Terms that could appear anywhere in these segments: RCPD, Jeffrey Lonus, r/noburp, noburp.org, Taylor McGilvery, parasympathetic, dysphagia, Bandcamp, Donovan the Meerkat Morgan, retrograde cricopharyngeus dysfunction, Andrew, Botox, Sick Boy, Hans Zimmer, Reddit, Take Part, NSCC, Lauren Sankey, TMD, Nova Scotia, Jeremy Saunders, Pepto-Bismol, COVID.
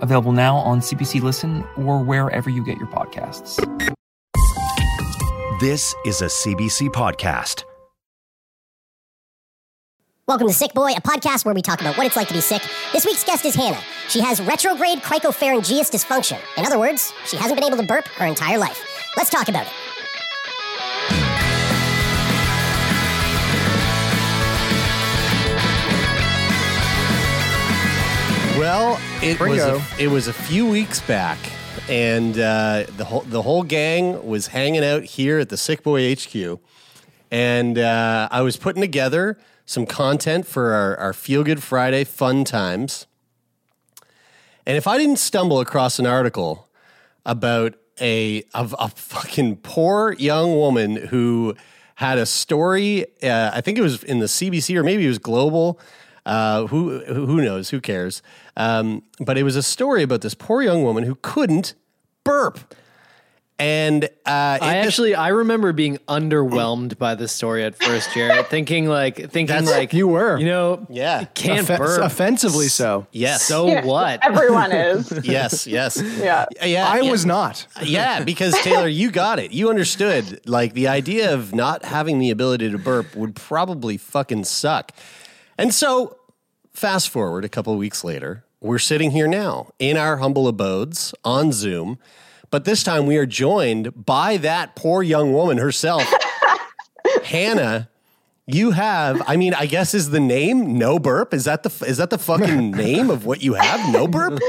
Available now on CBC Listen or wherever you get your podcasts. This is a CBC podcast. Welcome to Sick Boy, a podcast where we talk about what it's like to be sick. This week's guest is Hannah. She has retrograde cricopharyngeus dysfunction. In other words, she hasn't been able to burp her entire life. Let's talk about it. Well, it was a few weeks back. And the whole gang was hanging out here at the Sick Boy HQ, and I was putting together some content for our Feel Good Friday fun times. And if I didn't stumble across an article about a fucking poor young woman who had a story, I think it was in the CBC or maybe it was Global. Who knows? Who cares? But it was a story about this poor young woman who couldn't burp. And I remember being underwhelmed by the story at first, Jared, thinking you were, can't burp. Offensively so. Yes. So yeah, what? Everyone is. Yes. Yeah. I was not. Yeah, because Taylor, you got it. You understood. Like the idea of not having the ability to burp would probably fucking suck. And so, fast forward a couple of weeks later, we're sitting here now in our humble abodes on Zoom, but this time we are joined by that poor young woman herself. Hannah, you have, I mean, I guess is the name No Burp? Is that the fucking name of what you have? No Burp?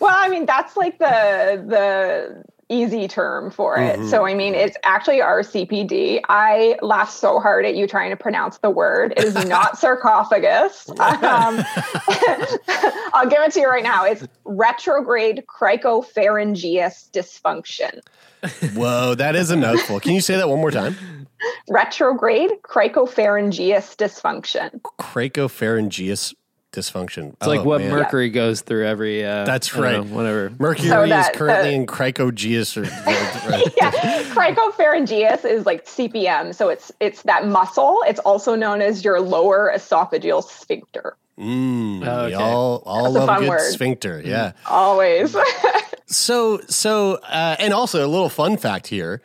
Well, I mean, that's like the easy term for it. Mm-hmm. So, I mean, it's actually RCPD. I laughed so hard at you trying to pronounce the word. It is not sarcophagus. I'll give it to you right now. It's retrograde cricopharyngeus dysfunction. Whoa, that is a mouthful. Can you say that one more time? Retrograde cricopharyngeus dysfunction. Cricopharyngeus dysfunction. It's Mercury goes through every. That's right. Whatever. Mercury is currently in cricopharyngeus or. Right. Yeah, cricopharyngeus is like CPM, so it's that muscle. It's also known as your lower esophageal sphincter. We all love a good word. Sphincter. Yeah, always. So, and also a little fun fact here.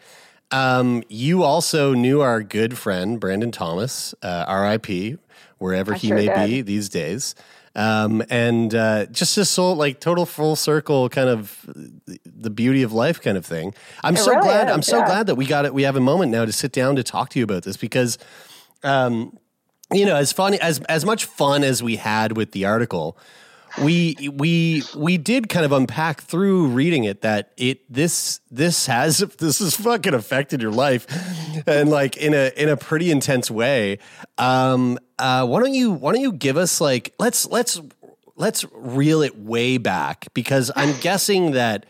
You also knew our good friend Brandon Thomas, R.I.P. wherever he may be these days. And just this whole, like, total full circle kind of the beauty of life kind of thing. I'm so glad that we got it. We have a moment now to sit down to talk to you about this because, as much fun as we had with the article, we did kind of unpack through reading it that this has fucking affected your life and like in a pretty intense way. Why don't you give us like let's reel it way back because I'm guessing that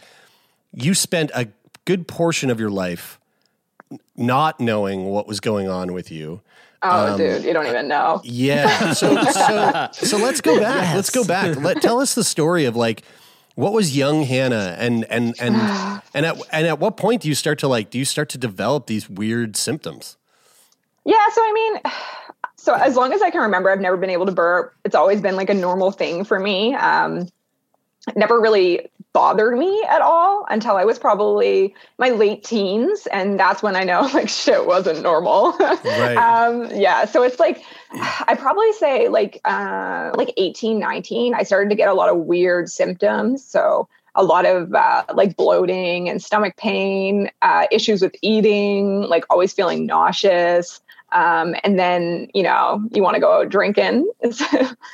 you spent a good portion of your life not knowing what was going on with you. Oh, dude, you don't even know. Yeah. So let's go back. Yes. Let's go back. Tell us the story of like what was young Hannah and at what point do you start to develop these weird symptoms? Yeah. So as long as I can remember, I've never been able to burp. It's always been like a normal thing for me. It never really bothered me at all until I was probably my late teens. And that's when I know like shit wasn't normal. Right. Yeah. So it's like, I probably say like 18, 19, I started to get a lot of weird symptoms. So a lot of like bloating and stomach pain, issues with eating, like always feeling nauseous. And then, you want to go out drinking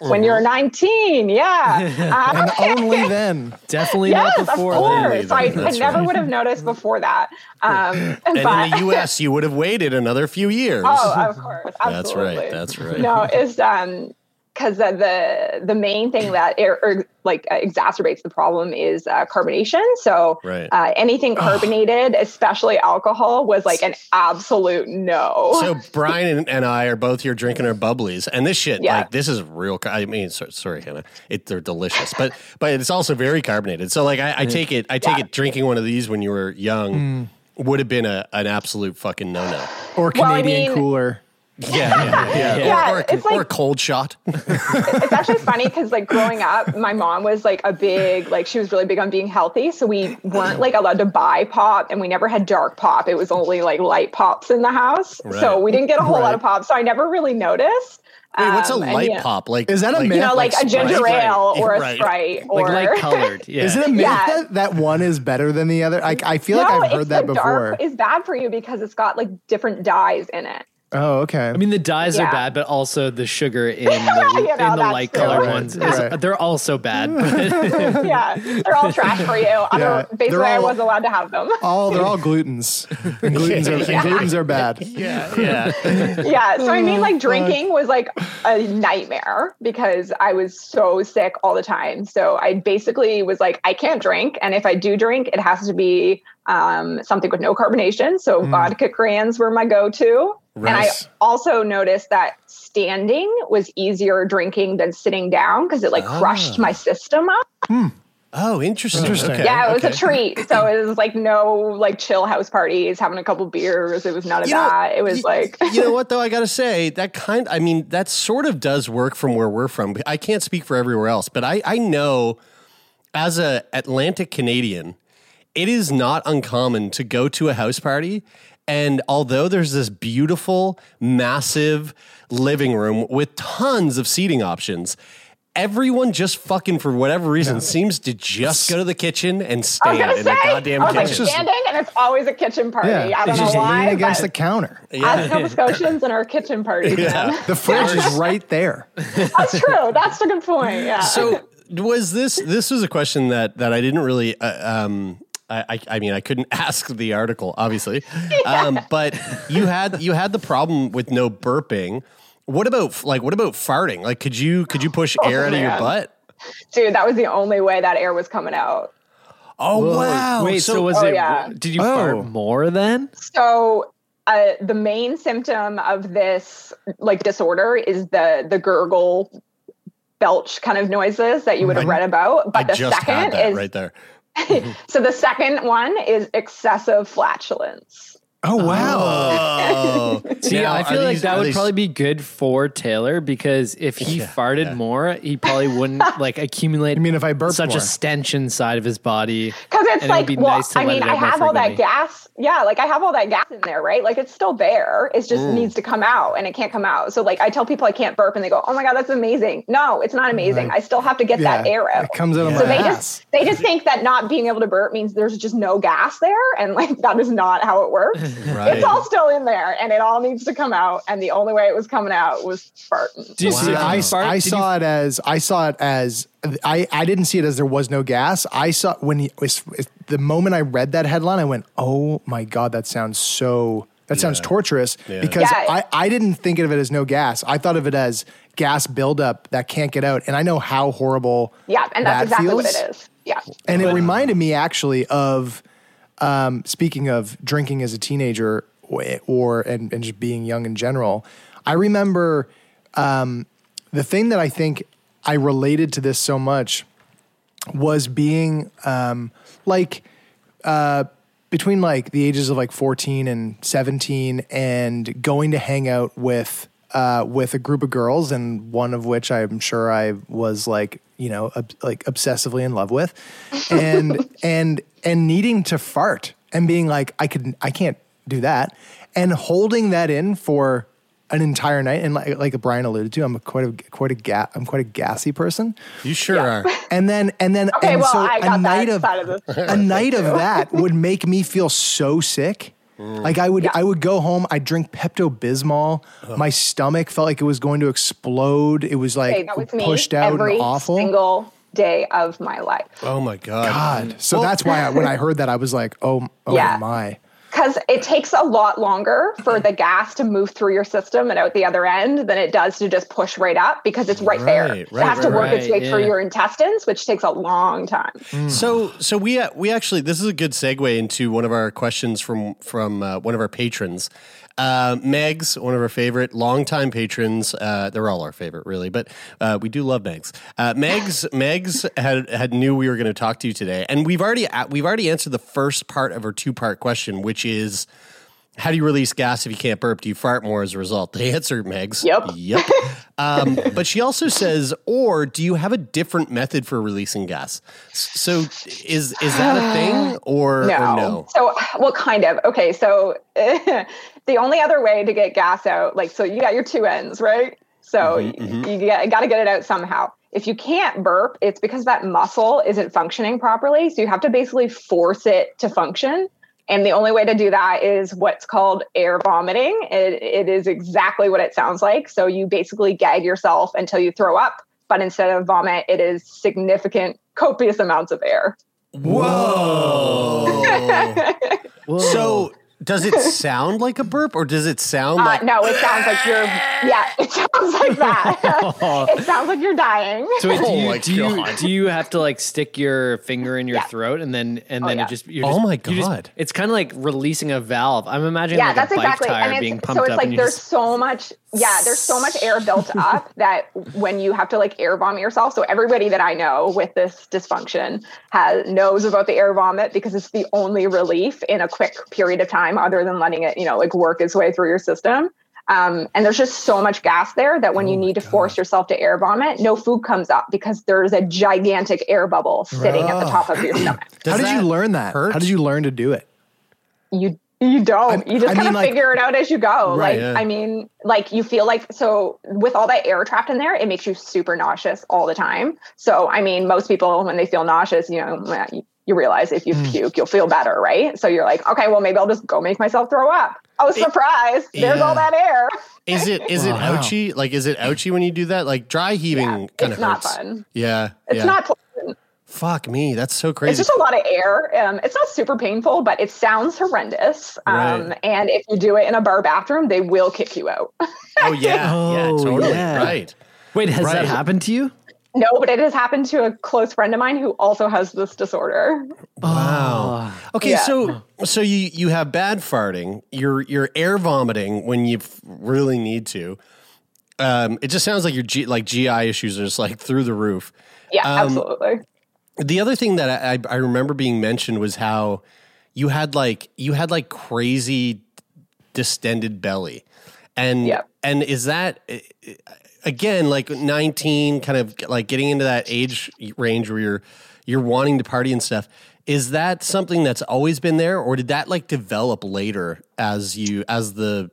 when you're 19. Yeah. And only then. Definitely not before. Of course. So I never would have noticed before that. But in the U.S., you would have waited another few years. Oh, of course. Absolutely. That's right. No, it's because the main thing that exacerbates the problem is carbonation. So anything carbonated, especially alcohol, was like an absolute no. So Brian and I are both here drinking our bubblies, and this shit, like this is real. I mean, sorry, Hannah, they're delicious, but it's also very carbonated. So like I take it drinking one of these when you were young would have been an absolute fucking no-no. Or Canadian cooler. Yeah. Or a cold shot. It's actually funny because, like, growing up, my mom was, like, she was really big on being healthy. So we weren't, like, allowed to buy pop, and we never had dark pop. It was only, like, light pops in the house. Right. So we didn't get a whole lot of pop. So I never really noticed. Wait, what's a light pop? Like, is that a myth? You know, like a ginger ale or a Sprite. Or like light-colored. Yeah. Is it a myth that one is better than the other? I feel like I've heard that before. Dark is bad for you because it's got, like, different dyes in it. Oh, okay. I mean, the dyes are bad, but also the sugar in the light color ones. They're also bad. They're all trash for you. Basically, I wasn't allowed to have them. They're all glutens. Glutens are bad. Yeah. So, I mean, like, drinking was, like, a nightmare because I was so sick all the time. So I basically was like, I can't drink. And if I do drink, it has to be something with no carbonation. So vodka crayons were my go-to. Rice. And I also noticed that standing was easier drinking than sitting down because it crushed my system up. Oh, interesting. Okay. Yeah, it was a treat. So it was like no chill house parties, having a couple beers. It was none of that. It was you know what though? I gotta say that that sort of does work from where we're from. I can't speak for everywhere else, but I know as an Atlantic Canadian, it is not uncommon to go to a house party. And although there's this beautiful, massive living room with tons of seating options, everyone just fucking, for whatever reason, seems to just go to the kitchen and stand in the goddamn kitchen. It's just standing, and it's always a kitchen party. Yeah, I don't know why. It's just leaning against the counter. As Nova Scotians and our kitchen parties. Yeah. The fridge is right there. That's true. That's a good point, yeah. So was this was a question that I didn't really... I couldn't ask the article, obviously, but you had the problem with no burping. What about farting? Like, could you push air out of your butt? Dude, that was the only way that air was coming out. Oh, whoa. Wow! Wait, so was it? Yeah. Did you fart more then? So the main symptom of this disorder is the gurgle, belch kind of noises that you would have read about. But I second is right there. So the second one is excessive flatulence. Oh, wow. See, I feel like that would probably be good for Taylor because if he farted more, he probably wouldn't accumulate if I burped such a stench inside of his body. Because it's I have all that gas. Yeah, I have all that gas in there, right? It's still there. It just needs to come out and it can't come out. So I tell people I can't burp and they go, oh my God, that's amazing. No, it's not amazing. Right. I still have to get that air out. It comes out of my ass. They just think that not being able to burp means there's just no gas there. And that is not how it works. Right. It's all still in there, and it all needs to come out. And the only way it was coming out was farting. Did you see? I didn't see it as there was no gas. I saw the moment I read that headline, I went, "Oh my God, that sounds so." That sounds torturous because I didn't think of it as no gas. I thought of it as gas buildup that can't get out. And I know how horrible. Yeah, and that's exactly what it is. Yeah, and it reminded me actually of. Speaking of drinking as a teenager and just being young in general, I remember the thing that I think I related to this so much was being between the ages of 14 and 17 and going to hang out with a group of girls, and one of which I'm sure I was obsessively in love with, and needing to fart and being I can't do that, and holding that in for an entire night. And like Brian alluded to, I'm quite a gassy person. You sure are. And then okay, and well, so I got a night of that would make me feel so sick. I would go home, I'd drink Pepto-Bismol. My stomach felt like it was going to explode. It was pushed out and awful. Every single day of my life. Oh my God. So that's why when I heard that, I was like, oh my. because it takes a lot longer for the gas to move through your system and out the other end than it does to just push right up, because it's right there. It has to work its way through your intestines, which takes a long time. So we actually, this is a good segue into one of our questions from one of our patrons. Megs, one of our favorite longtime patrons. They're all our favorite, really, but we do love Megs. Megs had knew we were going to talk to you today, and we've already answered the first part of her two-part question, which is, how do you release gas if you can't burp? Do you fart more as a result? The answer, Megs. Yep. But she also says, or do you have a different method for releasing gas? So is that a thing or no? So, well, kind of. Okay, so the only other way to get gas out, like, so you got your two ends, right? So you got to get it out somehow. If you can't burp, it's because that muscle isn't functioning properly. So you have to basically force it to function. And the only way to do that is what's called air vomiting. It is exactly what it sounds like. So you basically gag yourself until you throw up, but instead of vomit, it is significant, copious amounts of air. Whoa. So does it sound like a burp, or does it sound like... No, it sounds like you're... Yeah, it sounds like that. It sounds like you're dying. So wait, do you have to, like, stick your finger in your throat and then it just... oh, my God. It's kind of like releasing a valve. I'm imagining like that's a bike tire being pumped up. So it's like there's so much... Yeah, there's so much air built up that when you have to, like, air vomit yourself. So everybody that I know with this dysfunction knows about the air vomit, because it's the only relief in a quick period of time other than letting it, like, work its way through your system. And there's just so much gas there that when you need to force yourself to air vomit, no food comes up because there's a gigantic air bubble sitting at the top of your stomach. How did you learn to do it? You don't. You just kind of figure it out as you go. Right, you feel like, so with all that air trapped in there, it makes you super nauseous all the time. So, most people, when they feel nauseous, you realize if you puke, you'll feel better, right? So you're like, okay, well, maybe I'll just go make myself throw up. Oh, surprise. There's all that air. Is it ouchy? Like, is it ouchy when you do that? Like, dry heaving kind of hurts. It's not fun. Yeah. It's not pleasant. Fuck me. That's so crazy. It's just a lot of air. It's not super painful, but it sounds horrendous. Right. And if you do it in a bar bathroom, they will kick you out. Oh, yeah. Totally. Yeah. Right. Wait, has that happened to you? No, but it has happened to a close friend of mine who also has this disorder. Wow. Okay, so you have bad farting. You're air vomiting when you really need to. It just sounds like your GI issues are just, like, through the roof. Yeah, absolutely. The other thing that I remember being mentioned was how you had crazy distended belly. And is that, again, like 19, kind of like getting into that age range where you're wanting to party and stuff. Is that something that's always been there, or did that, like, develop later as the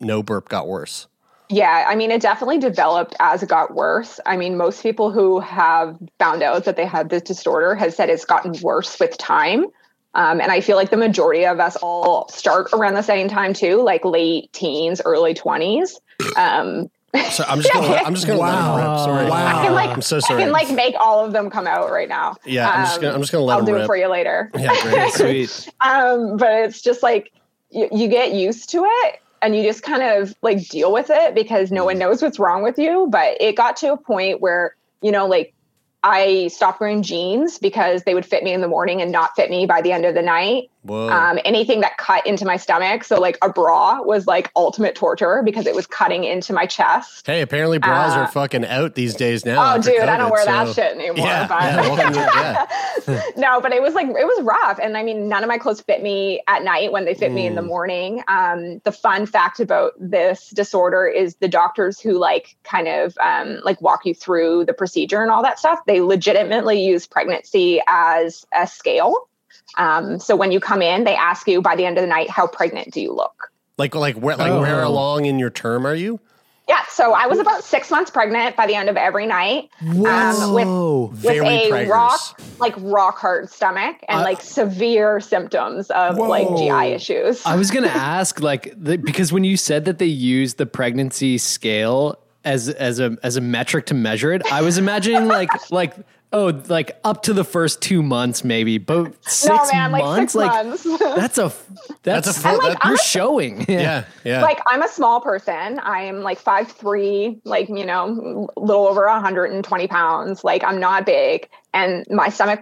no burp got worse? Yeah, it definitely developed as it got worse. Most people who have found out that they had this disorder has said it's gotten worse with time. And I feel like the majority of us all start around the same time too, like late teens, early 20s. So I'm just gonna let him rip. Sorry. Wow. I'm so sorry. I can, like, make all of them come out right now. Yeah, I'm just gonna let him rip. I'll do it for you later. Yeah, great. Sweet. But it's just like you get used to it. And you just kind of, like, deal with it because no one knows what's wrong with you. But it got to a point where, like, I stopped wearing jeans because they would fit me in the morning and not fit me by the end of the night. Whoa. Anything that cut into my stomach. So, like, a bra was, like, ultimate torture because it was cutting into my chest. Hey, apparently bras are fucking out these days now. Oh, dude, COVID, I don't wear that shit anymore. Yeah, No, but it was, like, it was rough. And none of my clothes fit me at night when they fit me in the morning. The fun fact about this disorder is the doctors who, like, kind of, like, walk you through the procedure and all that stuff, they legitimately use pregnancy as a scale. So when you come in, they ask you by the end of the night, how pregnant do you look? Where along in your term are you? Yeah, so I was about 6 months pregnant by the end of every night. Whoa, with a rock hard stomach and like severe symptoms of like GI issues. I was gonna ask, like, because when you said that they use the pregnancy scale as a metric to measure it, I was imagining like oh, like up to the first 2 months, maybe, but six months. That's showing. Yeah. Like, I'm a small person. I'm like 5'3", like, you know, a little over 120 pounds. Like, I'm not big. And my stomach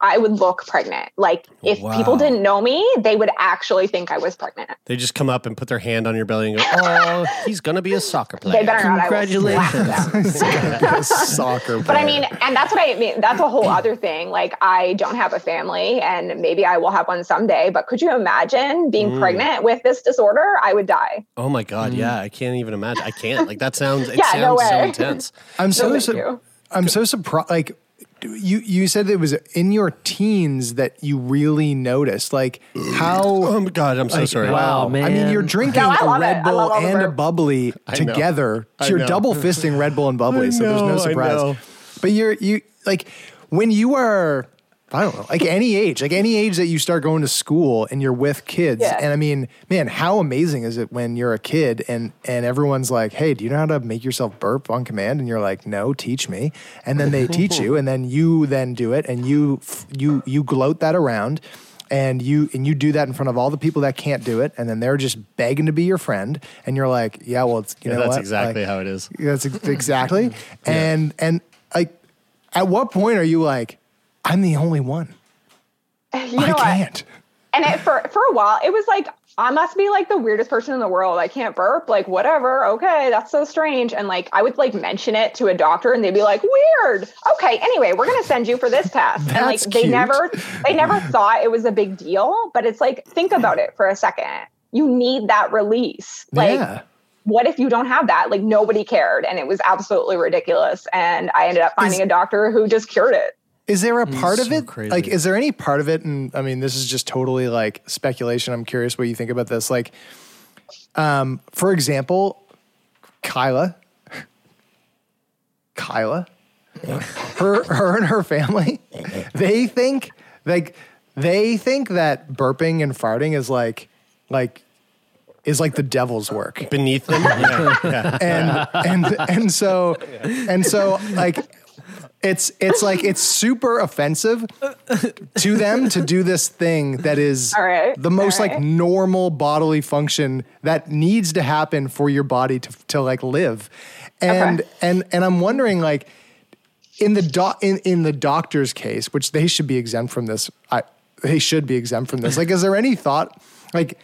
I would look pregnant. Like, if people didn't know me, they would actually think I was pregnant. They just come up and put their hand on your belly and go, "Oh, he's gonna be a soccer player." They better not. Congratulations. Soccer player. But I mean, and that's what I mean. That's a whole other thing. Like, I don't have a family, and maybe I will have one someday. But could you imagine being pregnant with this disorder? I would die. Oh my God! Yeah, I can't even imagine. I can't. Like, that sounds. It sounds so intense. I'm so surprised. Like. You said it was in your teens that you really noticed, like, how... Oh, my God, I'm so sorry. Wow, man. I mean, you're drinking a Red Bull and a bubbly together. So you're double fisting Red Bull and bubbly, so there's no surprise. But you like, when you are, I don't know, like any age that you start going to school and you're with kids. Yeah. And I mean, man, how amazing is it when you're a kid and everyone's like, "Hey, do you know how to make yourself burp on command?" And you're like, "No, teach me." And then they teach you, and then you then do it, and you gloat that around, and you do that in front of all the people that can't do it, and then they're just begging to be your friend, and you're like, "Yeah, well, it's, you know, that's what? Exactly, like, how it is." That's exactly. And like, at what point are you like, I'm the only one. You know I can't. And for a while, it was like, I must be like the weirdest person in the world. I can't burp. Like, whatever. Okay, that's so strange. And like, I would like mention it to a doctor, and they'd be like, "Weird. Okay. Anyway, we're gonna send you for this test." And like, they never thought it was a big deal. But it's like, think about it for a second. You need that release. Like, what if you don't have that? Like, nobody cared, and it was absolutely ridiculous. And I ended up finding a doctor who just cured it. Is there a part of it? Crazy. Like, is there any part of it? And I mean, this is just totally like speculation. I'm curious what you think about this. Like, for example, Kyla, her and her family, they think that burping and farting is like the devil's work beneath them. And so like, it's like, it's super offensive to them to do this thing that is the most like normal bodily function that needs to happen for your body to like live. And I'm wondering, like, in the doctor's case, which they should be exempt from this. They should be exempt from this. Like, is there any thought like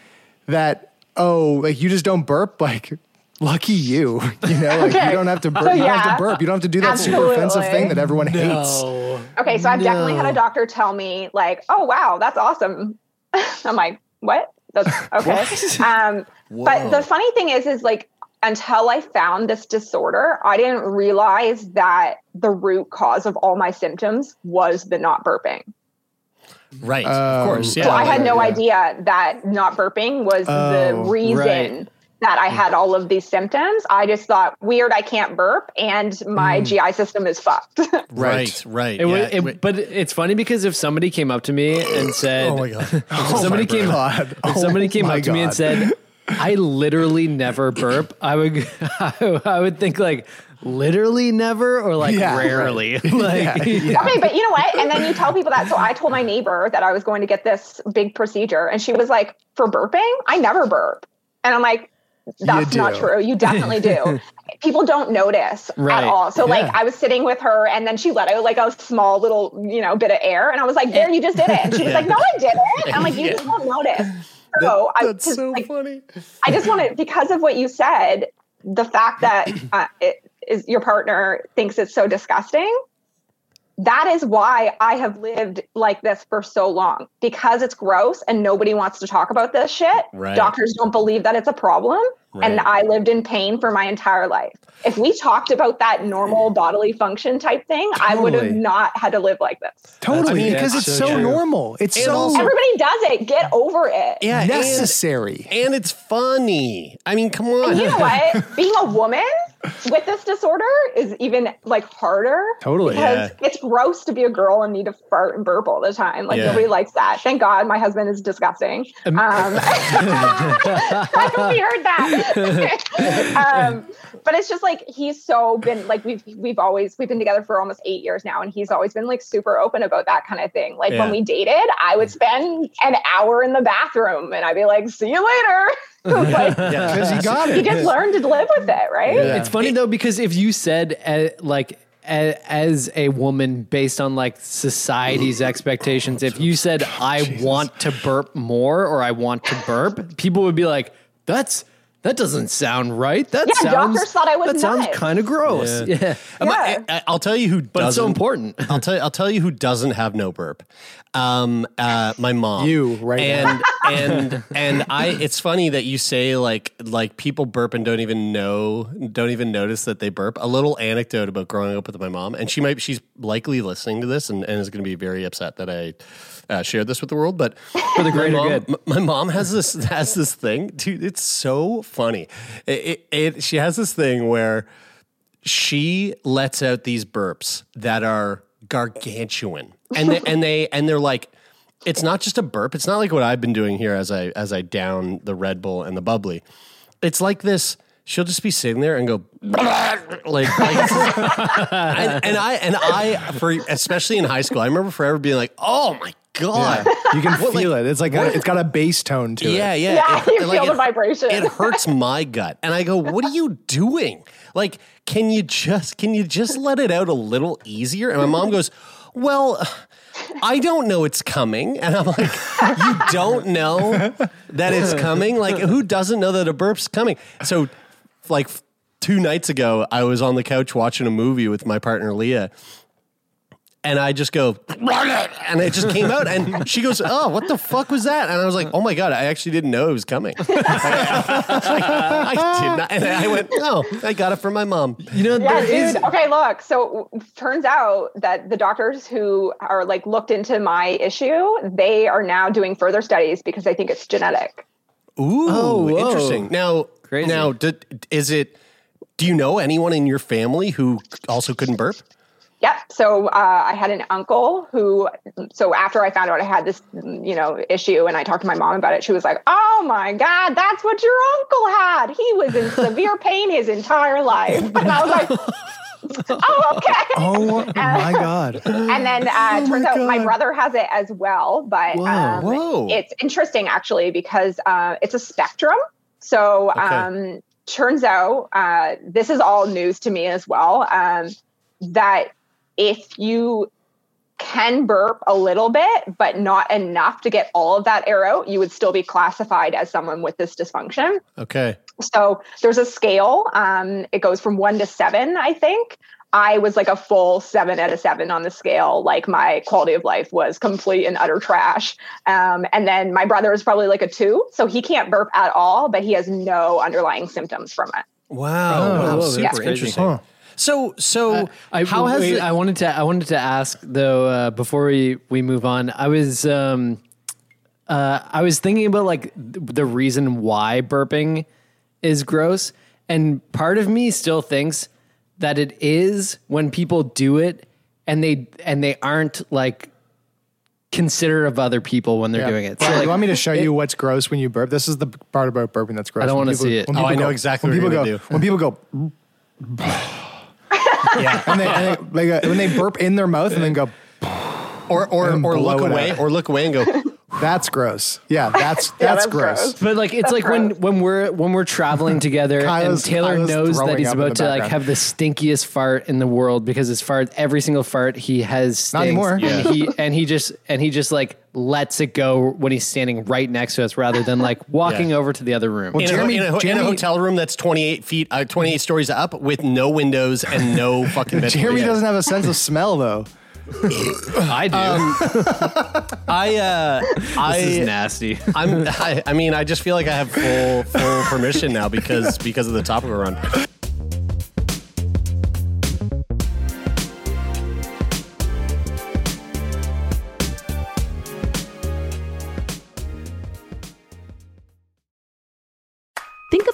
that? Oh, like, you just don't burp. Like, lucky you, you know, like, you don't have to burp. You don't have to burp. You don't have to do that super offensive thing that everyone hates. Okay. So I've definitely had a doctor tell me like, "Oh, wow, that's awesome." I'm like, "What?" That's okay. What? But the funny thing is like, until I found this disorder, I didn't realize that the root cause of all my symptoms was the not burping. Right. Of course. Yeah. So I had no idea that not burping was the reason that I had all of these symptoms. I just thought, weird, I can't burp, and my GI system is fucked. Right. But it's funny, because if somebody came up to me and said, oh my God. If somebody came up to me and said, "I literally never burp," I would think like, literally never, or like rarely. Okay, but you know what? And then you tell people that. So I told my neighbor that I was going to get this big procedure, and she was like, "For burping? I never burp." And I'm like, "That's not true. You definitely do." People don't notice at all. So like, I was sitting with her, and then she let out like a small little, you know, bit of air. And I was like, "There, you just did it." And she was like, "No, I didn't." And I'm like, "You just don't notice." So that's so funny. I just want to, because of what you said, the fact that your partner thinks it's so disgusting. That is why I have lived like this for so long, because it's gross and nobody wants to talk about this shit. Right. Doctors don't believe that it's a problem. Right. And I lived in pain for my entire life. If we talked about that normal bodily function type thing, I would have not had to live like this. Totally. Because it's so normal. Everybody does it. Get over it. Yeah. Necessary. And it's funny. I mean, come on. And you know what? Being a woman with this disorder is even like harder. Totally. Because it's gross to be a girl and need to fart and burp all the time. Like nobody likes that. Thank God my husband is disgusting. I hope he heard that. But it's just like, he's so been like, we've been together for almost 8 years now. And he's always been like super open about that kind of thing. Like when we dated, I would spend an hour in the bathroom and I'd be like, see you later. Like, because he got it. He just learned to live with it, right? Yeah. It's funny though, because if you said as a woman, based on like society's expectations, if you said want to burp more or I want to burp, people would be like, that doesn't sound right. Doctors thought I was nuts. Sounds kind of gross. I'll tell you who doesn't. But it's so important. I'll tell you who doesn't have no burp. My mom. You right and, now. And I. It's funny that you say like people burp and don't even notice that they burp. A little anecdote about growing up with my mom, and she's likely listening to this and is going to be very upset that I shared this with the world. But for the greater good, my mom has this thing, dude. It's so funny. She has this thing where she lets out these burps that are gargantuan. And they're like, it's not just a burp. It's not like what I've been doing here as I down the Red Bull and the bubbly. It's like this. She'll just be sitting there and go and I for especially in high school, I remember forever being like, oh my God, you can feel it. It's like it's got a bass tone to it. Yeah. You feel the vibration. It hurts my gut, and I go, "What are you doing? Like, can you just let it out a little easier?" And my mom goes, "Well, I don't know it's coming." And I'm like, you don't know that it's coming? Like, who doesn't know that a burp's coming? So, like, 2 nights ago, I was on the couch watching a movie with my partner, Leah, and I just go, and it just came out. And she goes, oh, what the fuck was that? And I was like, oh my God, I actually didn't know it was coming. I did not. And I went, no, I got it from my mom. You know, okay, look. So turns out that the doctors who are like looked into my issue, they are now doing further studies because they think it's genetic. Ooh, interesting. Now, crazy. Do you know anyone in your family who also couldn't burp? Yep. So I had an uncle who after I found out I had this, issue and I talked to my mom about it, she was like, oh my God, that's what your uncle had. He was in severe pain his entire life. And I was like, oh, okay. Oh my God. And then turns out my brother has it as well. But it's interesting actually, because it's a spectrum. So turns out this is all news to me as well. That if you can burp a little bit, but not enough to get all of that air out, you would still be classified as someone with this dysfunction. Okay. So there's a scale. It goes from 1 to 7, I think. I was like a full 7 out of 7 on the scale. Like my quality of life was complete and utter trash. And then my brother is probably like a 2. So he can't burp at all, but he has no underlying symptoms from it. Wow. Super interesting. Huh. I wanted to ask though before we move on. I was thinking about like the reason why burping is gross, and part of me still thinks that it is when people do it and they aren't like considerate of other people when they're doing it. So, like, you want me to show you what's gross when you burp? This is the part about burping that's gross. I don't want to see it. I know exactly what people do when people go. Yeah, and they when they burp in their mouth and then go, or look away, and go, that's gross. Yeah, that's gross. But like it's like gross. when we're traveling together, and Taylor knows that he's about to like have the stinkiest fart in the world because every single fart he has stinks. Not anymore. Yeah. He just like lets it go when he's standing right next to us rather than like walking over to the other room. Well, in a hotel room that's 28 stories up with no windows and no fucking bed. Jeremy doesn't have a sense of smell though. I do. This is nasty. I just feel like I have full permission now because of the topic we're on.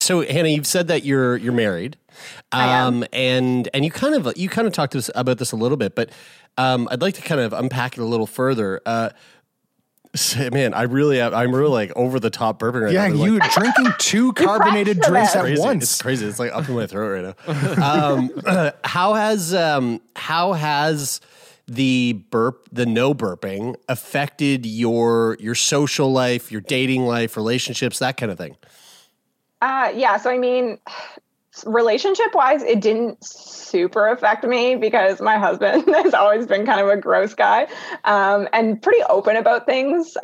So, Hannah, you've said that you're married, I am. and you kind of talked to us about this a little bit, but I'd like to kind of unpack it a little further. Man, I'm really like over the top bourbon right now. Yeah, you're like, drinking two carbonated drinks at once. It's crazy. It's like up in my throat right now. How has the no burping affected your social life, your dating life, relationships, that kind of thing? Yeah. So, I mean, relationship wise, it didn't super affect me because my husband has always been kind of a gross guy, and pretty open about things.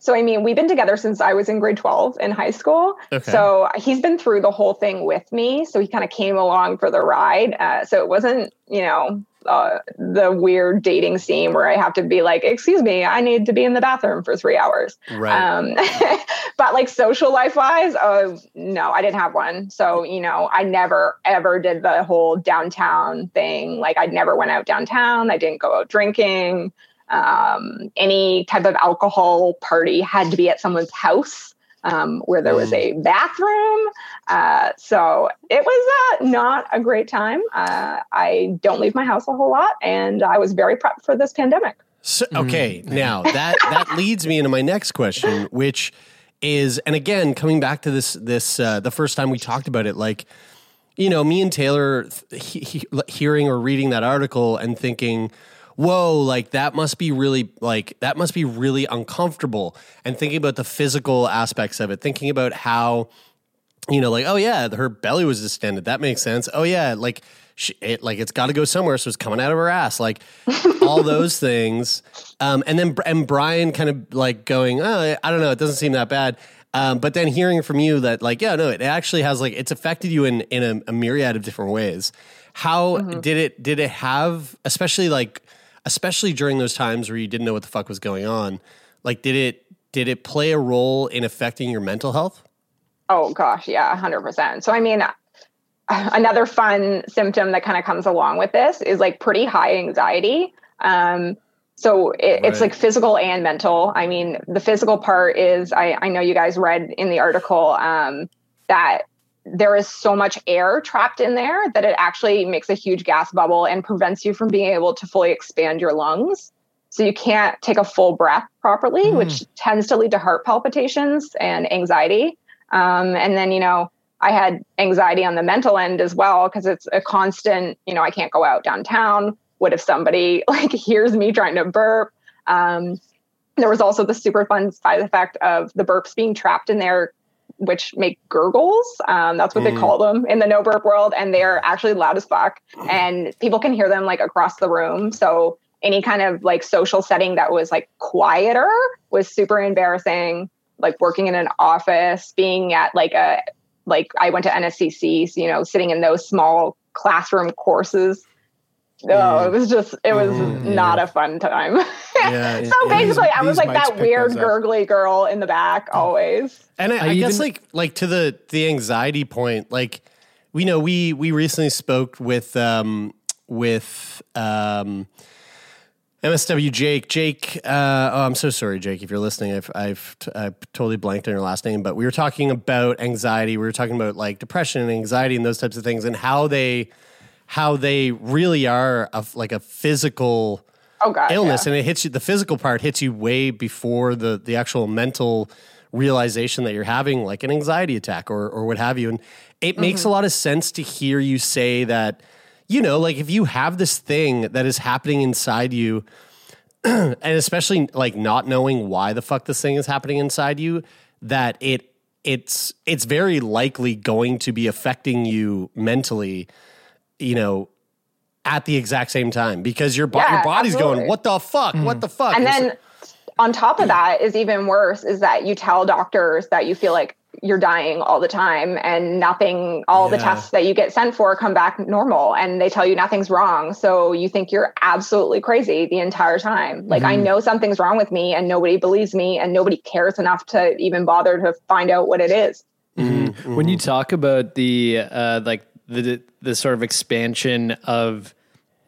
So, I mean, we've been together since I was in grade 12 in high school. Okay. So he's been through the whole thing with me. So he kind of came along for the ride. So it wasn't, the weird dating scene where I have to be like, excuse me, I need to be in the bathroom for 3 hours. Right. But like social life wise, no, I didn't have one. So, I never ever did the whole downtown thing. Like I never went out downtown. I didn't go out drinking. Any type of alcohol party had to be at someone's house, where there was a bathroom. So it was not a great time. I don't leave my house a whole lot, and I was very prepped for this pandemic. So, okay. Now that leads me into my next question, which is, and again, coming back to this, the first time we talked about it, like, me and Taylor hearing or reading that article and thinking, whoa, like that must be really uncomfortable, and thinking about the physical aspects of it, thinking about how, like, oh yeah, her belly was distended. That makes sense. Oh yeah. Like it's got to go somewhere. So it's coming out of her ass, like all those things. And then Brian kind of like going, oh, I don't know. It doesn't seem that bad. But then hearing from you that like, yeah, no, it actually has like, it's affected you in a myriad of different ways. How did it have, especially during those times where you didn't know what the fuck was going on, like did it play a role in affecting your mental health? Oh gosh, yeah, 100%. So I mean, another fun symptom that kind of comes along with this is like pretty high anxiety. So it's like physical and mental. I mean, the physical part is, I know you guys read in the article that there is so much air trapped in there that it actually makes a huge gas bubble and prevents you from being able to fully expand your lungs. So you can't take a full breath properly, which tends to lead to heart palpitations and anxiety. And then, I had anxiety on the mental end as well, because it's a constant, I can't go out downtown. What if somebody like hears me trying to burp? There was also the super fun side effect of the burps being trapped in there, which make gurgles. That's what they call them in the no burp world. And they're actually loud as fuck, and people can hear them like across the room. So any kind of like social setting that was like quieter was super embarrassing. Like working in an office, being at like I went to NSCC, so, sitting in those small classroom courses. It was not a fun time. So basically, I was like that weird gurgly girl in the back always. And I guess even, like to the anxiety point, like we recently spoke with MSW Jake. Oh, I'm so sorry, Jake, if you're listening. I've totally blanked on your last name, but we were talking about anxiety. We were talking about like depression and anxiety and those types of things, and how they really are a physical illness. Yeah. And it hits you, the physical part hits you way before the actual mental realization that you're having like an anxiety attack or what have you. And it makes a lot of sense to hear you say that, like if you have this thing that is happening inside you and especially like not knowing why the fuck this thing is happening inside you, that it's very likely going to be affecting you mentally, at the exact same time, because your body's absolutely going, what the fuck? What the fuck? And then on top of that is even worse is that you tell doctors that you feel like you're dying all the time and nothing, all the tests that you get sent for come back normal and they tell you nothing's wrong. So you think you're absolutely crazy the entire time. Like I know something's wrong with me and nobody believes me and nobody cares enough to even bother to find out what it is. Mm-hmm. When you talk about the, like the sort of expansion of,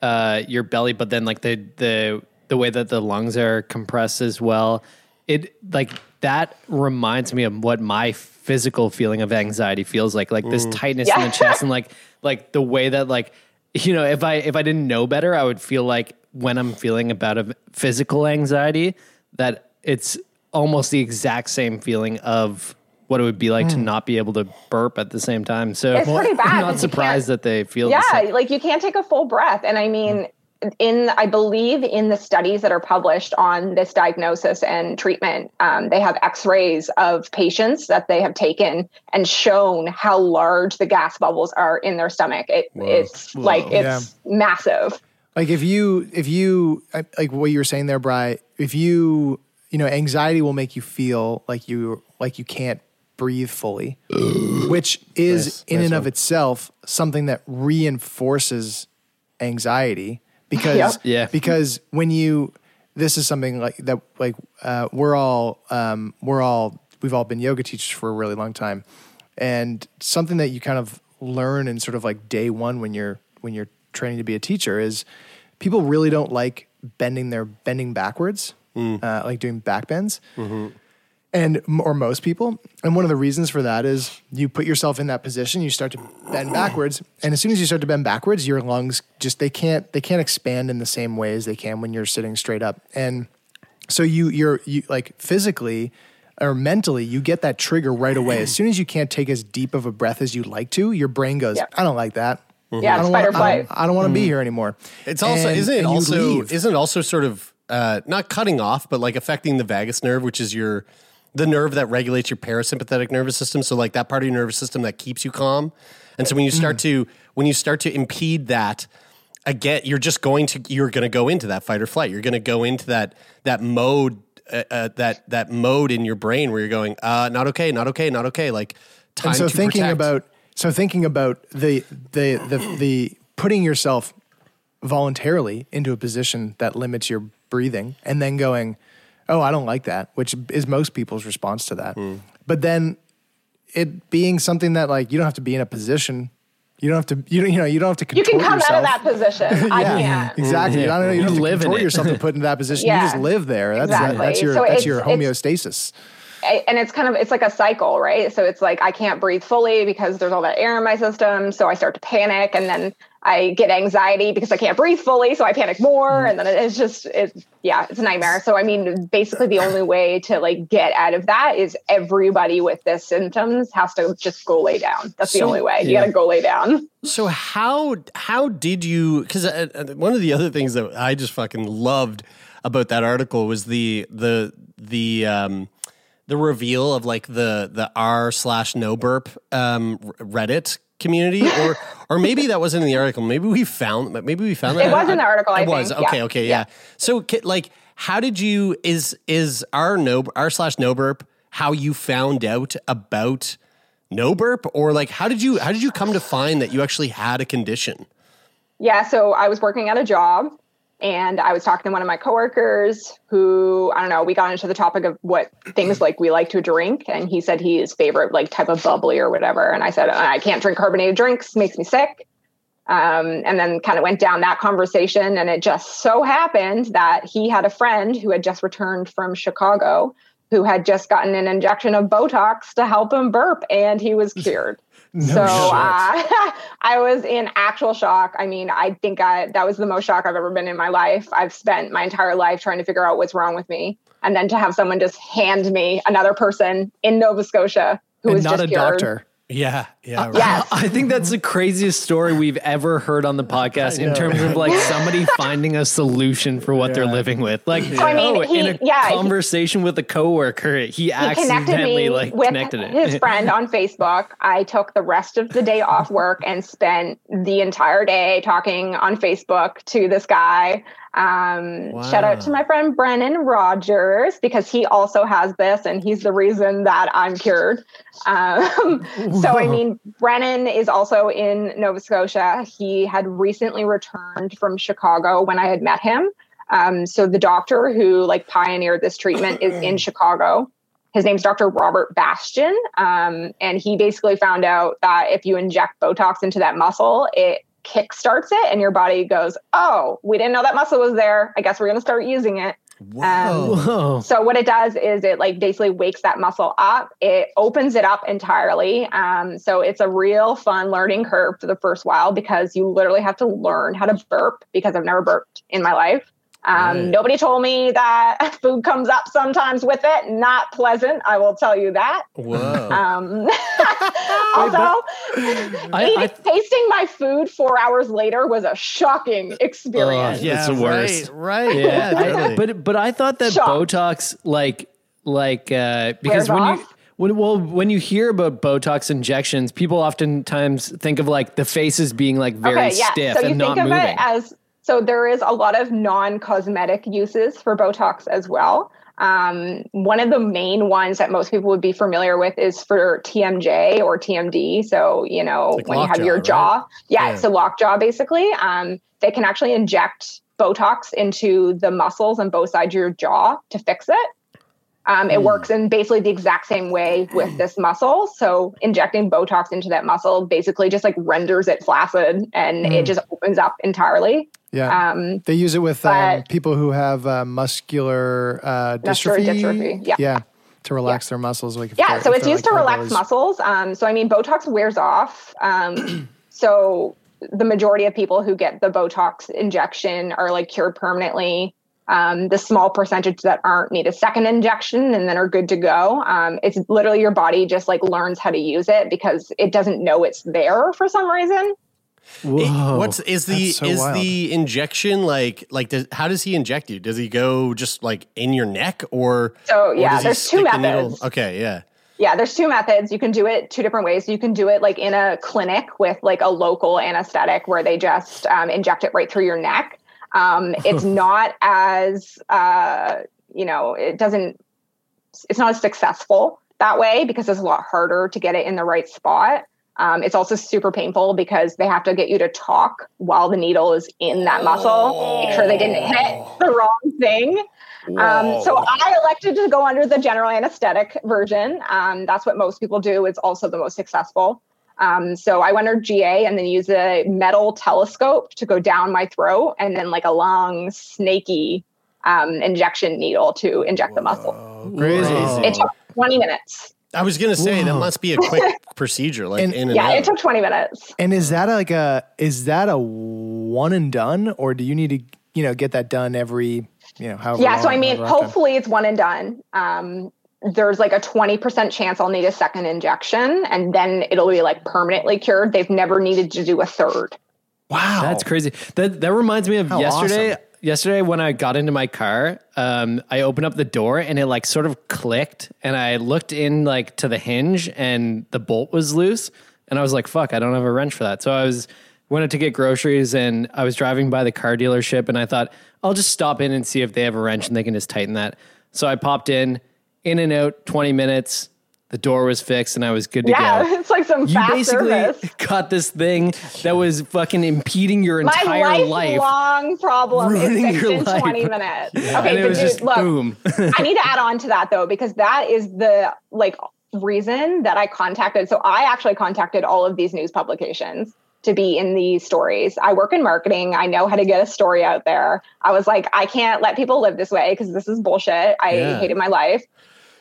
your belly, but then like the way that the lungs are compressed as well, it like that reminds me of what my physical feeling of anxiety feels like. Like this tightness in the chest and like the way that like, you know, if I didn't know better, I would feel like when I'm feeling about a physical anxiety, that it's almost the exact same feeling of what it would be like to not be able to burp at the same time. So it's pretty bad. I'm not surprised that they feel the same. Like you can't take a full breath. And I mean, I believe in the studies that are published on this diagnosis and treatment, they have x-rays of patients that they have taken and shown how large the gas bubbles are in their stomach. It's like, it's massive. Like if you, like what you were saying there, Bri, if you, you know, anxiety will make you feel like you can't breathe fully, which is in and of itself, something that reinforces anxiety. Because when you, this is something like that, like we've all been yoga teachers for a really long time, and something that you kind of learn in sort of like day one when you're training to be a teacher is people really don't like bending backwards, like doing back bends, or most people. And one of the reasons for that is you put yourself in that position, you start to bend backwards. And as soon as you start to bend backwards, your lungs just, they can't expand in the same way as they can when you're sitting straight up. And so you're like physically or mentally, you get that trigger right away. As soon as you can't take as deep of a breath as you'd like to, your brain goes, I don't like that. Yeah, it's fight or flight. I don't want to be here anymore. It's also, isn't it also sort of, not cutting off, but like affecting the vagus nerve, which is the nerve that regulates your parasympathetic nervous system, so like that part of your nervous system that keeps you calm. And so when you start to impede that, again, you're going to go into that fight or flight. You're going to go into that mode that mode in your brain where you're going not okay. Like time. And so thinking about the putting yourself voluntarily into a position that limits your breathing, and then going, oh, I don't like that, which is most people's response to that. Mm. But then it being something that like, you don't have to be in a position. You don't have to control yourself. You can come out of that position. I can't. Exactly. Mm-hmm. You don't live in it. You don't have to control yourself to put in that position. You just live there. That's your homeostasis. And it's like a cycle, right? So it's like, I can't breathe fully because there's all that air in my system. So I start to panic, and then I get anxiety because I can't breathe fully. So I panic more. And then it's a nightmare. So, I mean, basically the only way to like get out of that is everybody with this symptoms has to just go lay down. That's the only way. You got to go lay down. So how did you, cause one of the other things that I just fucking loved about that article was the reveal of like the r/noburp Reddit community, or maybe that wasn't in the article. Maybe we found that. It was in the article. It was. Okay. Yeah. So like, how did you, is r/noburp how you found out about noburp, or like, how did you come to find that you actually had a condition? Yeah. So I was working at a job, and I was talking to one of my coworkers who, I don't know, we got into the topic of what things like we like to drink. And he said his favorite like type of bubbly or whatever. And I said, I can't drink carbonated drinks, makes me sick. And then kind of went down that conversation. And it just so happened that he had a friend who had just returned from Chicago who had just gotten an injection of Botox to help him burp, and he was cured. I was in actual shock. I mean, I think that was the most shock I've ever been in my life. I've spent my entire life trying to figure out what's wrong with me. And then to have someone just hand me another person in Nova Scotia who was just cured. Not a doctor. Yeah. Right. Yes. I think that's the craziest story we've ever heard on the podcast in terms of like somebody finding a solution for what they're living with. Like, conversation with a coworker, he accidentally connected his friend on Facebook. I took the rest of the day off work and spent the entire day talking on Facebook to this guy. Wow. Shout out to my friend Brennan Rogers, because he also has this and he's the reason that I'm cured. So, I mean, Brennan is also in Nova Scotia. He had recently returned from Chicago when I had met him. So the doctor who like pioneered this treatment is in Chicago. His name's Dr. Robert Bastian. And he basically found out that if you inject Botox into that muscle, it kickstarts it and your body goes, oh, we didn't know that muscle was there. I guess we're going to start using it. Wow. So what it does is it like basically wakes that muscle up. It opens it up entirely. So it's a real fun learning curve for the first while, because you literally have to learn how to burp, because I've never burped in my life. Right. Nobody told me that food comes up sometimes with it. Not pleasant, I will tell you that. Whoa. Also, tasting my food 4 hours later was a shocking experience. Yeah, it's the worst. Right. Yeah, totally. But I thought that Botox, like because when you hear about Botox injections, people oftentimes think of like the faces being like very stiff so and not moving. So there is a lot of non-cosmetic uses for Botox as well. One of the main ones that most people would be familiar with is for TMJ or TMD. So, you know, like when you have your jaw. Right? Yeah, it's a lockjaw basically. They can actually inject Botox into the muscles on both sides of your jaw to fix it. It works in basically the exact same way with this muscle. So injecting Botox into that muscle basically just like renders it flaccid and it just opens up entirely. Yeah. They use it with people who have muscular dystrophy. Yeah. To relax their muscles. So it's used to relax muscles. So I mean, Botox wears off. So the majority of people who get the Botox injection are like cured permanently. The small percentage that aren't need a second injection and then are good to go. It's literally your body just like learns how to use it because it doesn't know it's there for some reason. Whoa, is wild. The injection how does he inject you? Does he go just like in your neck or there's two methods. Okay. Yeah. Yeah, there's two methods. You can do it two different ways. You can do it like in a clinic with like a local anesthetic where they just inject it right through your neck. It's not as, it's not as successful that way because it's a lot harder to get it in the right spot. It's also super painful because they have to get you to talk while the needle is in that muscle, make sure they didn't hit the wrong thing. So I elected to go under the general anesthetic version. That's what most people do. It's also the most successful. So I went under GA and then used a metal telescope to go down my throat and then like a long snaky injection needle to inject the muscle. Crazy. It took 20 minutes. I was going to say that must be a quick procedure. It took 20 minutes. And is that a one and done, or do you need to, get that done every, however long? So I mean, hopefully it's one and done. There's like a 20% chance I'll need a second injection and then it'll be like permanently cured. They've never needed to do a third. Wow. That's crazy. That reminds me of yesterday. Awesome. Yesterday when I got into my car, I opened up the door and it like sort of clicked and I looked in like to the hinge and the bolt was loose and I was like, fuck, I don't have a wrench for that. So I went to get groceries and I was driving by the car dealership and I thought I'll just stop in and see if they have a wrench and they can just tighten that. So I popped in and out, 20 minutes, the door was fixed and I was good to go. Yeah, it's like some fast service. You basically got this thing that was fucking impeding your entire life. My lifelong problem is fixed in 20 minutes. Yeah. Okay, but dude, look, boom. I need to add on to that though, because that is the reason that I contacted. So I actually contacted all of these news publications to be in these stories. I work in marketing. I know how to get a story out there. I was like, I can't let people live this way because this is bullshit. I hated my life.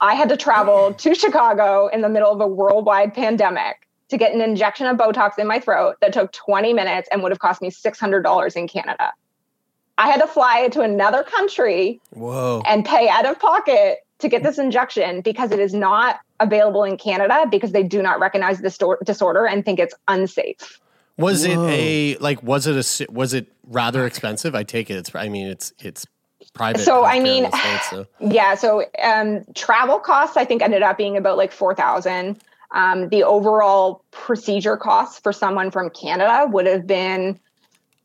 I had to travel to Chicago in the middle of a worldwide pandemic to get an injection of Botox in my throat that took 20 minutes and would have cost me $600 in Canada. I had to fly to another country and pay out of pocket to get this injection because it is not available in Canada because they do not recognize this disorder and think it's unsafe. Was was it rather expensive? I take it. It's private. So I mean, travel costs I think ended up being about like $4,000. The overall procedure costs for someone from Canada would have been,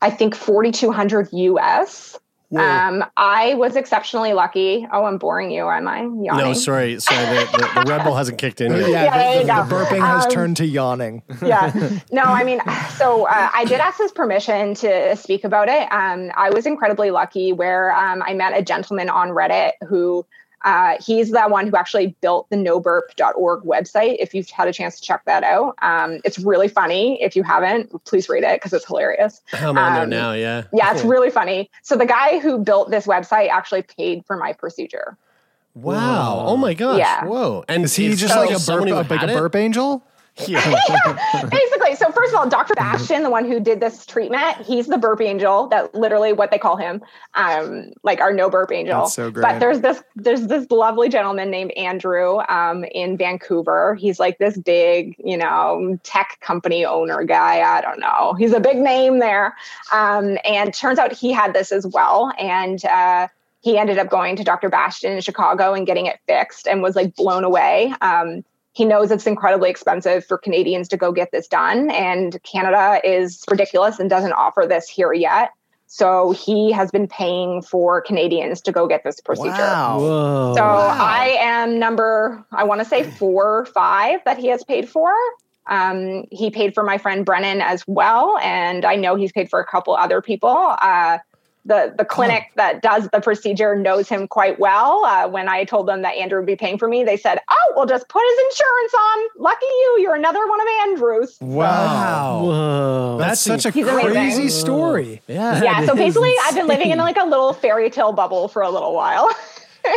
I think, $4,200 US. I was exceptionally lucky. Oh, I'm boring you, am I? Yawning. No, sorry. The Red Bull hasn't kicked in yet. The burping has turned to yawning. Yeah. No, I mean, so I did ask his permission to speak about it. I was incredibly lucky where I met a gentleman on Reddit who... he's the one who actually built the noburp.org website. If you've had a chance to check that out, it's really funny. If you haven't, please read it because it's hilarious. I'm on there now, yeah. Yeah, it's really funny. So the guy who built this website actually paid for my procedure. Wow. Oh my gosh. Yeah. Whoa. And is he just like a burp angel? Yeah. Yeah, basically. So first of all, Dr. Bastian, the one who did this treatment, he's the burp angel. That literally what they call him, like our no burp angel. That's so great. But there's this lovely gentleman named Andrew in Vancouver. He's like this big, tech company owner guy. I don't know. He's a big name there. And turns out he had this as well. And he ended up going to Dr. Bastian in Chicago and getting it fixed and was like blown away. He knows it's incredibly expensive for Canadians to go get this done, and Canada is ridiculous and doesn't offer this here yet. So he has been paying for Canadians to go get this procedure. Wow. Whoa. So I am number, I want to say 4 or 5 that he has paid for. He paid for my friend Brennan as well, and I know he's paid for a couple other people. The clinic that does the procedure knows him quite well. When I told them that Andrew would be paying for me, they said, oh, we'll just put his insurance on. Lucky you, you're another one of Andrew's. Wow. Whoa. That's such a crazy story. Yeah, so basically insane. I've been living in like a little fairy tale bubble for a little while.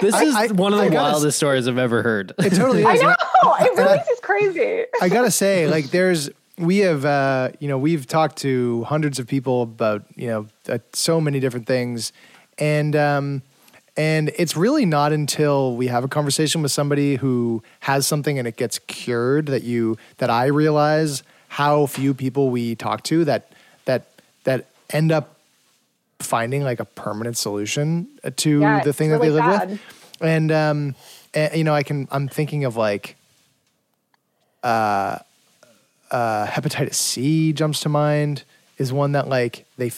This is one of the wildest stories I've ever heard. It totally is. I know. It really is crazy. I got to say, like we have, we've talked to hundreds of people about, so many different things. And it's really not until we have a conversation with somebody who has something and it gets cured that I realize how few people we talk to that end up finding like a permanent solution to the thing really that they live with. And, I'm thinking of like, hepatitis C jumps to mind is one that like they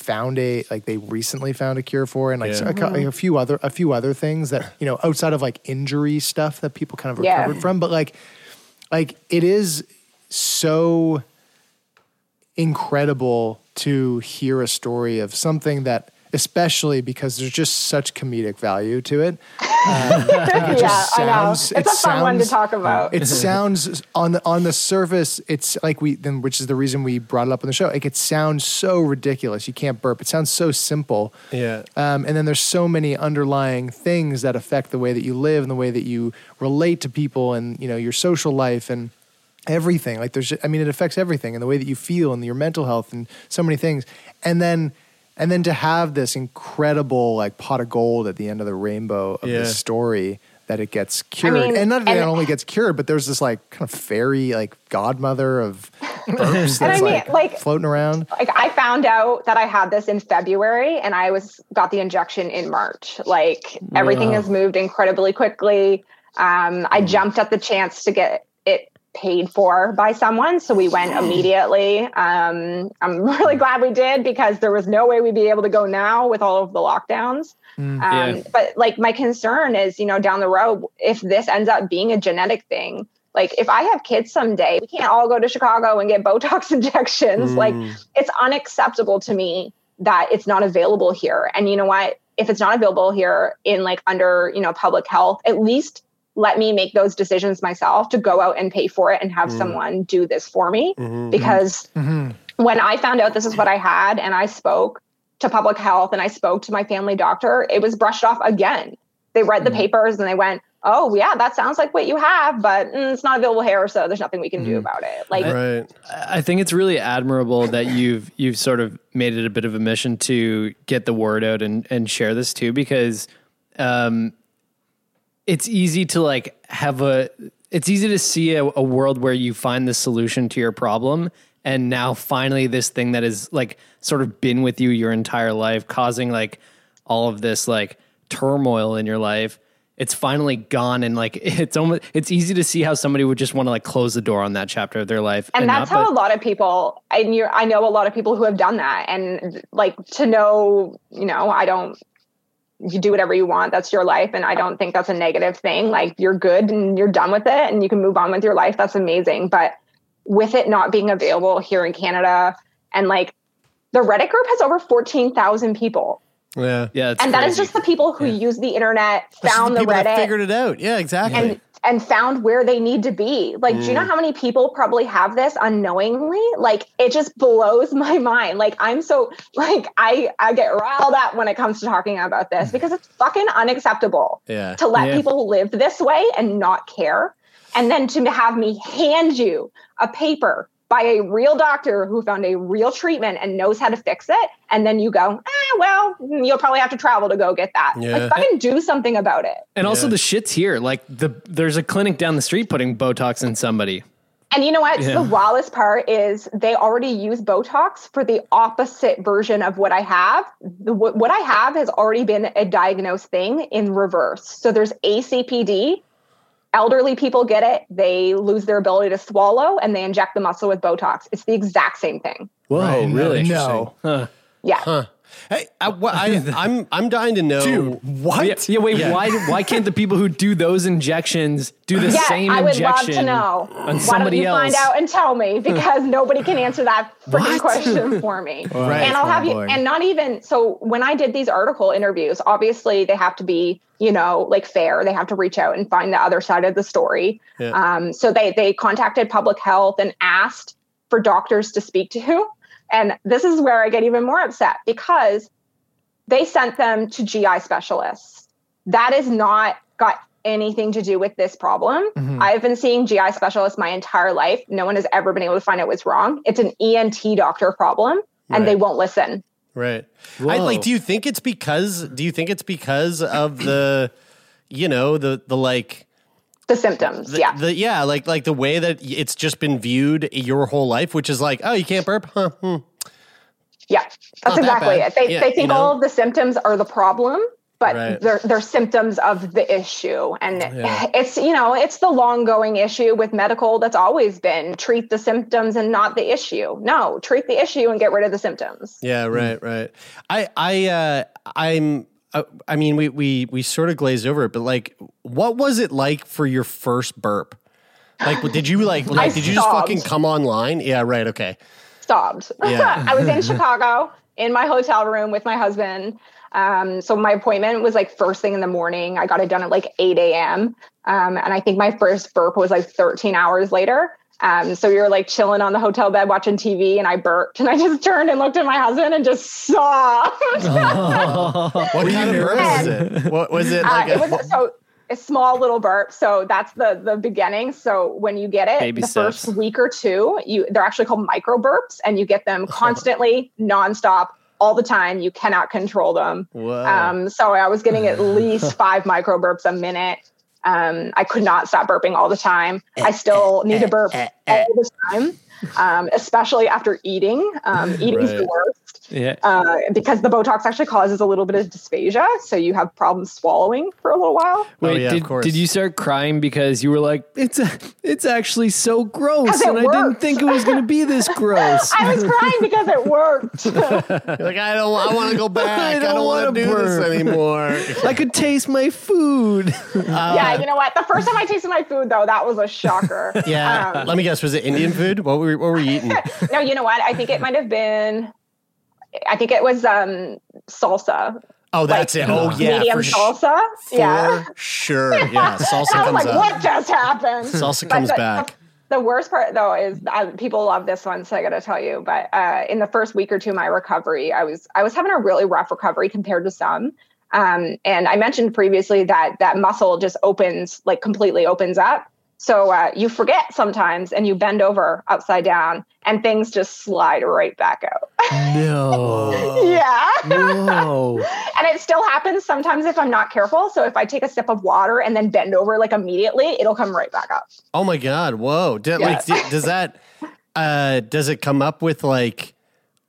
recently found a cure for, and a few other things that outside of like injury stuff that people kind of recovered from, but like it is so incredible to hear a story of something that, especially because there's just such comedic value to it. I know. It's a fun one to talk about. It sounds on the surface, it's like which is the reason we brought it up on the show. Like it sounds so ridiculous. You can't burp. It sounds so simple. Yeah. And then there's so many underlying things that affect the way that you live and the way that you relate to people and your social life and everything. Like it affects everything and the way that you feel and your mental health and so many things. And then to have this incredible like pot of gold at the end of the rainbow of this story that it gets cured. I mean, it only gets cured, but there's this like kind of fairy like godmother of burps that's floating around. Like I found out that I had this in February and I got the injection in March. Like everything has moved incredibly quickly. I jumped at the chance to get it paid for by someone. So we went immediately. I'm really glad we did because there was no way we'd be able to go now with all of the lockdowns. But like my concern is, down the road, if this ends up being a genetic thing, like if I have kids someday, we can't all go to Chicago and get Botox injections. Like it's unacceptable to me that it's not available here. And you know what, if it's not available here in like under, public health, at least let me make those decisions myself to go out and pay for it and have someone do this for me. Mm-hmm. Because when I found out this is what I had and I spoke to public health and I spoke to my family doctor, it was brushed off again. They read the papers and they went, oh yeah, that sounds like what you have, but it's not available here. So there's nothing we can do about it. Like, right. I think it's really admirable that you've sort of made it a bit of a mission to get the word out and share this too, because, it's easy to see a world where you find the solution to your problem. And now finally this thing that is like sort of been with you your entire life, causing like all of this like turmoil in your life, it's finally gone. And like, it's easy to see how somebody would just want to like close the door on that chapter of their life. And that's how a lot of people, I know a lot of people who have done that, and like to know, I don't, you do whatever you want. That's your life. And I don't think that's a negative thing. Like, you're good and you're done with it and you can move on with your life. That's amazing. But with it not being available here in Canada, and like the Reddit group has over 14,000 people. Yeah. Yeah. And that is just the people who use the internet, found the Reddit, figured it out. Yeah, exactly. And found where they need to be. Like, do you know how many people probably have this unknowingly? Like, it just blows my mind. Like, I'm so, like, I get riled up when it comes to talking about this, because it's fucking unacceptable to let people live this way and not care. And then to have me hand you a paper by a real doctor who found a real treatment and knows how to fix it. And then you go, well, you'll probably have to travel to go get that. Yeah. Like, fucking do something about it. And also the shit's here. Like, there's a clinic down the street putting Botox in somebody. And you know what? Yeah. The wildest part is they already use Botox for the opposite version of what I have. What I have has already been a diagnosed thing in reverse. So there's ACPD. Elderly people get it, they lose their ability to swallow, and they inject the muscle with Botox. It's the exact same thing. Whoa, right, really? No. Huh. Yeah. Huh. Hey, I'm dying to know. Dude, what? Yeah, wait, why can't the people who do those injections do the same injection? I would love to know. On somebody else? Why don't you find out and tell me, because nobody can answer that freaking question for me. Right. And I'll have you, and not even, so when I did these article interviews, obviously they have to be, you know, like fair, they have to reach out and find the other side of the story. Yeah. So they contacted public health and asked for doctors to speak to. And this is where I get even more upset, because they sent them to GI specialists. That has not got anything to do with this problem. Mm-hmm. I've been seeing GI specialists my entire life. No one has ever been able to find out what's wrong. It's an ENT doctor problem, and they won't listen. Right. I, like, do you think it's because of the, you know, the like, the symptoms, like the way that it's just been viewed your whole life, which is like, oh, you can't burp? Huh. Hmm. Yeah, that's exactly it. They think all of the symptoms are the problem, but they're symptoms of the issue. And it's, you know, it's the long-going issue with medical that's always been treat the symptoms and not the issue. No, treat the issue and get rid of the symptoms. Yeah, right. I mean, we sort of glazed over it, but like, what was it like for your first burp? Like, did you like did you just fucking come online? Yeah, right. Okay. Sobbed. Yeah. I was in Chicago in my hotel room with my husband. So my appointment was like first thing in the morning. I got it done at like 8 a.m. And I think my first burp was like 13 hours later. So we were like chilling on the hotel bed watching TV, and I burped, and I just turned and looked at my husband and just sobbed. What kind of burp was it? What was it? Like it was a small little burp. So that's the beginning. So when you get it, the first week or two, they're actually called micro burps, and you get them constantly, nonstop, all the time. You cannot control them. Whoa. So I was getting at least 5 micro burps a minute. I could not stop burping all the time. I still need to burp all the time, especially after eating. Eating is the worst because the Botox actually causes a little bit of dysphagia. So you have problems swallowing for a little while. Wait, did you start crying because you were like, it's actually so gross, and worked. I didn't think it was going to be this gross. I was crying because it worked. You're like, I want to go back. I don't want to do this anymore. I could taste my food. You know what? The first time I tasted my food, though, that was a shocker. Yeah. Let me guess. Was it Indian food? What were you eating? No, you know what? I think it might have been, salsa. Oh, that's it. Oh, yeah. Medium salsa. For sure. Yeah. Salsa comes like, up. What just happened? Salsa comes back. The worst part, though, is people love this one, so I got to tell you. But in the first week or two of my recovery, I was having a really rough recovery compared to some. And I mentioned previously that muscle just opens, like completely opens up. So you forget sometimes, and you bend over upside down, and things just slide right back out. No. No. And it still happens sometimes if I'm not careful. So if I take a sip of water and then bend over like immediately, it'll come right back up. Oh my God! Whoa! Does that? Does it come up with like?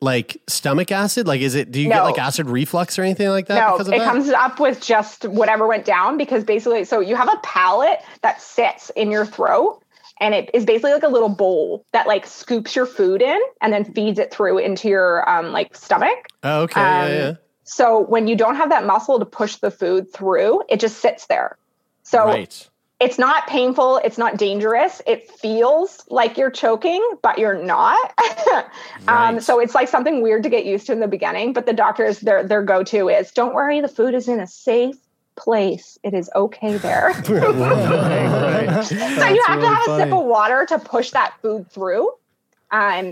Like stomach acid? Like, do you get like acid reflux or anything like that? No, it comes up with just whatever went down, because basically, so you have a palate that sits in your throat, and it is basically like a little bowl that like scoops your food in and then feeds it through into your like stomach. Oh, okay. So when you don't have that muscle to push the food through, it just sits there. So It's not painful. It's not dangerous. It feels like you're choking, but you're not. So it's like something weird to get used to in the beginning, but the doctors, their go-to is, don't worry, the food is in a safe place. It is okay there. So you have to have a sip of water to push that food through.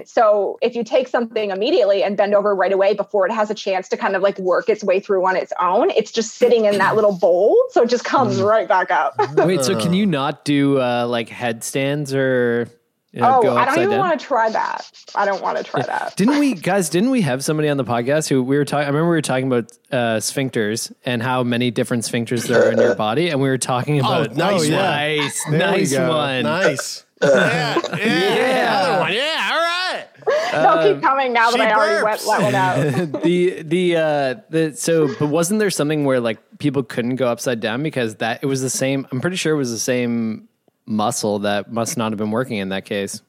So if you take something immediately and bend over right away before it has a chance to kind of like work its way through on its own, it's just sitting in that little bowl. So it just comes right back up. Wait, so can you not do like headstands or... go I don't even want to try that. I don't want to try that. Didn't we have somebody on the podcast who we were talking about sphincters and how many different sphincters there are in your body. And we were talking about, They'll keep coming now that I already let one out. But wasn't there something where like people couldn't go upside down because that it was the same? I'm pretty sure it was the same muscle that must not have been working in that case.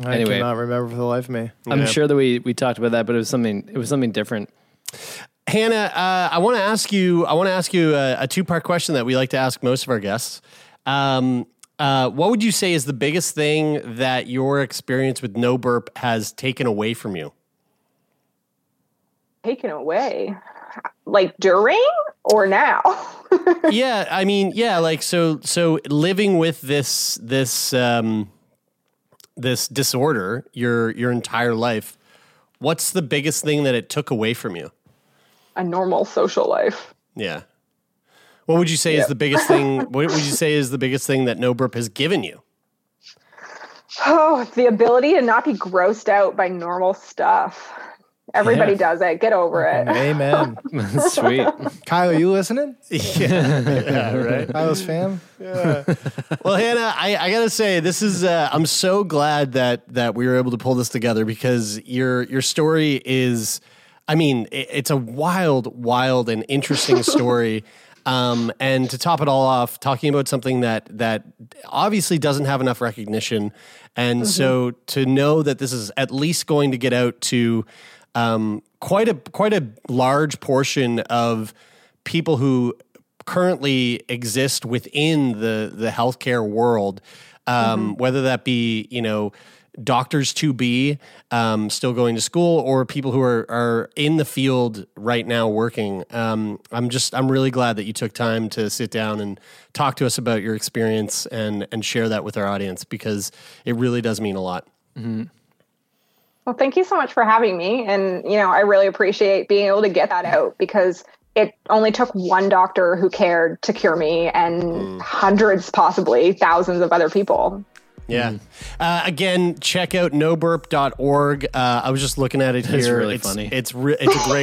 I cannot remember for the life of me. I'm sure that we talked about that, but it was something different. Hannah, I want to ask you a two-part question that we like to ask most of our guests. What would you say is the biggest thing that your experience with no burp has taken away from you? Taken away? Like during or now? So living with this disorder your entire life, what's the biggest thing that it took away from you? A normal social life. Yeah. What would you say is the biggest thing? What would you say is the biggest thing that noburp has given you? Oh, the ability to not be grossed out by normal stuff. Everybody does it. Get over it. Amen. Sweet. Kyle, are you listening? Yeah right. Kyle's fam. Yeah. Well, Hannah, I gotta say, this is. I'm so glad that we were able to pull this together because your story is. I mean, it's a wild, wild, and interesting story. And to top it all off, talking about something that obviously doesn't have enough recognition. And so to know that this is at least going to get out to quite a large portion of people who currently exist within the healthcare world, whether that be, doctors to be still going to school or people who are in the field right now working. I'm really glad that you took time to sit down and talk to us about your experience and share that with our audience because it really does mean a lot. Mm-hmm. Well, thank you so much for having me. And, I really appreciate being able to get that out because it only took one doctor who cared to cure me and hundreds, possibly thousands of other people. Yeah. Again, check out noburp.org. I was just looking at it here. It's really funny. It's a great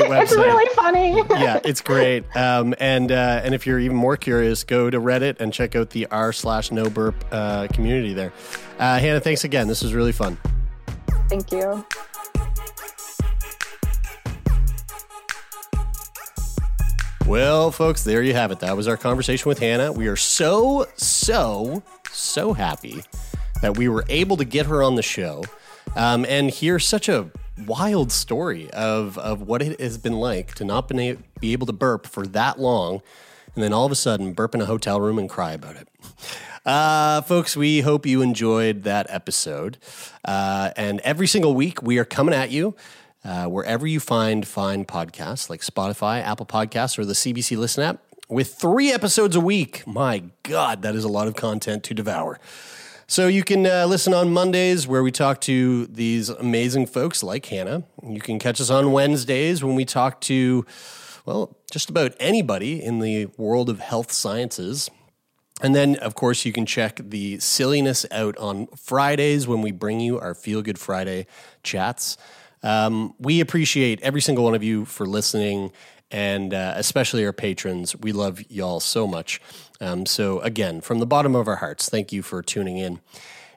website. It's really funny. Yeah, it's great. And if you're even more curious, go to Reddit and check out the r/noburp community there. Hannah, thanks again. This was really fun. Thank you. Well, folks, there you have it. That was our conversation with Hannah. We are so, so, so happy that we were able to get her on the show and hear such a wild story of what it has been like to not be able to burp for that long and then all of a sudden burp in a hotel room and cry about it. Folks, we hope you enjoyed that episode. And every single week we are coming at you wherever you find fine podcasts like Spotify, Apple Podcasts, or the CBC Listen app with 3 episodes a week. My God, that is a lot of content to devour. So you can listen on Mondays where we talk to these amazing folks like Hannah. You can catch us on Wednesdays when we talk to, well, just about anybody in the world of health sciences. And then, of course, you can check the silliness out on Fridays when we bring you our Feel Good Friday chats. We appreciate every single one of you for listening and especially our patrons. We love y'all so much. So again, from the bottom of our hearts, thank you for tuning in.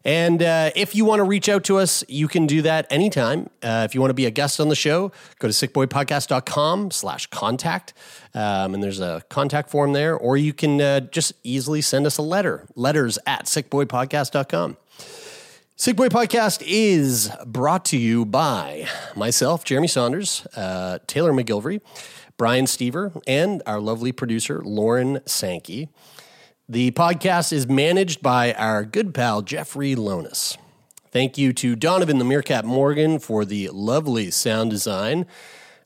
And if you want to reach out to us, you can do that anytime. If you want to be a guest on the show, go to sickboypodcast.com/contact. And there's a contact form there, or you can just easily send us a letter, letters@sickboypodcast.com. Sick Boy Podcast is brought to you by myself, Jeremy Saunders, Taylor McGilvery, Brian Stever, and our lovely producer, Lauren Sankey. The podcast is managed by our good pal, Jeffrey Lonus. Thank you to Donovan the Meerkat Morgan for the lovely sound design.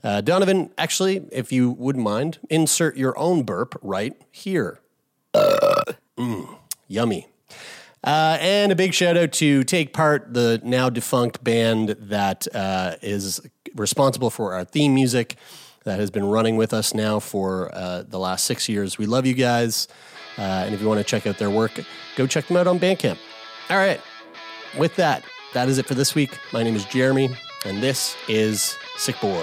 Donovan, actually, if you wouldn't mind, insert your own burp right here. Yummy. And a big shout out to Take Part, the now defunct band that is responsible for our theme music that has been running with us now for the last 6 years. We love you guys. And if you want to check out their work, go check them out on Bandcamp. All right. With that, that is it for this week. My name is Jeremy, and this is Sick Boy.